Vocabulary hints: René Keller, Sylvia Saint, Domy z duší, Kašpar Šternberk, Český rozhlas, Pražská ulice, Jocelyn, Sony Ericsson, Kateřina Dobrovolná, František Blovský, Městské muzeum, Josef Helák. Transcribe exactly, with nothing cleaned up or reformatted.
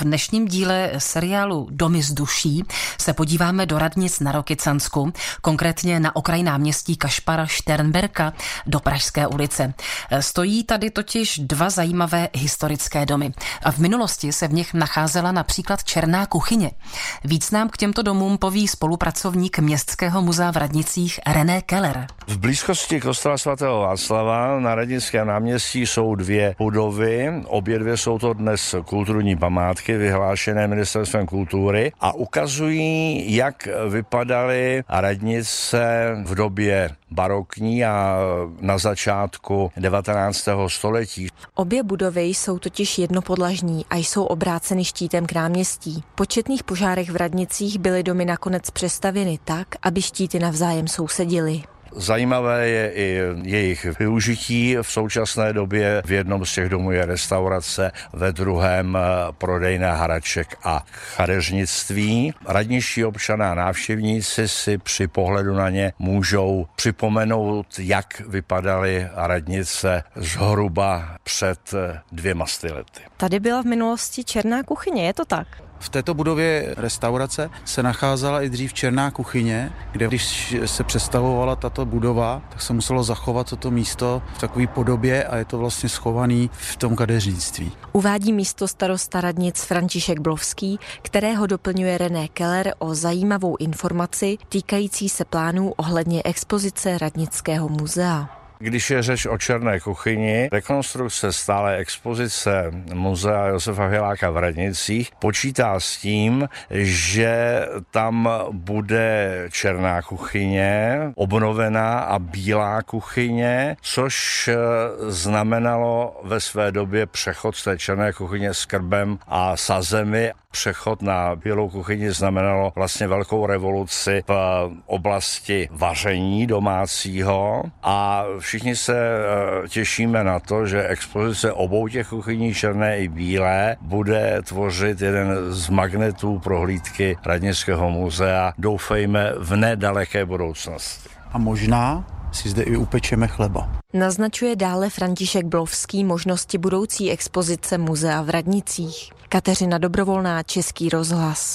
V dnešním díle seriálu Domy z duší se podíváme do radnic na Rokycansku, konkrétně na okraj náměstí Kašpara Šternberka do Pražské ulice. Stojí tady totiž dva zajímavé historické domy a v minulosti se v nich nacházela například černá kuchyně. Víc nám k těmto domům poví spolupracovník Městského muzea v Radnicích René Keller. V blízkosti kostela svatého Václava na Radnickém náměstí jsou dvě budovy, obě dvě jsou to dnes kulturní památky vyhlášené ministerstvem kultury a ukazují, jak vypadaly radnice v době barokní a na začátku devatenáctého století. Obě budovy jsou totiž jednopodlažní a jsou obráceny štítem k náměstí. Po četných požárech v radnicích byly domy nakonec přestavěny tak, aby štíty navzájem sousedily. Zajímavé je i jejich využití. V současné době v jednom z těch domů je restaurace, ve druhém prodejna hraček a chadeřnictví. Radničtí občané a návštěvníci si při pohledu na ně můžou připomenout, jak vypadaly radnice zhruba před dvěma sty lety. Tady byla v minulosti černá kuchyně, je to tak? V této budově restaurace se nacházela i dřív černá kuchyně, kde když se přestavovala tato budova, tak se muselo zachovat toto místo v takové podobě a je to vlastně schovaný v tom kadeřnictví. Uvádí místo starosta radnic František Blovský, kterého doplňuje René Keller o zajímavou informaci týkající se plánů ohledně expozice Radnického muzea. Když je řeč o černé kuchyni, rekonstrukce stálé expozice muzea Josefa Heláka v Radnicích počítá s tím, že tam bude černá kuchyně obnovená a bílá kuchyně, což znamenalo ve své době přechod z té černé kuchyně s krbem a sazemi. Přechod na bílou kuchyni znamenalo vlastně velkou revoluci v oblasti vaření domácího a všichni se těšíme na to, že expozice obou těch kuchyní, černé i bílé, bude tvořit jeden z magnetů prohlídky Radnického muzea, doufejme, v nedaleké budoucnosti. A možná si zde i upečeme chleba. Naznačuje dále František Blovský možnosti budoucí expozice muzea v Radnicích. Kateřina Dobrovolná, Český rozhlas.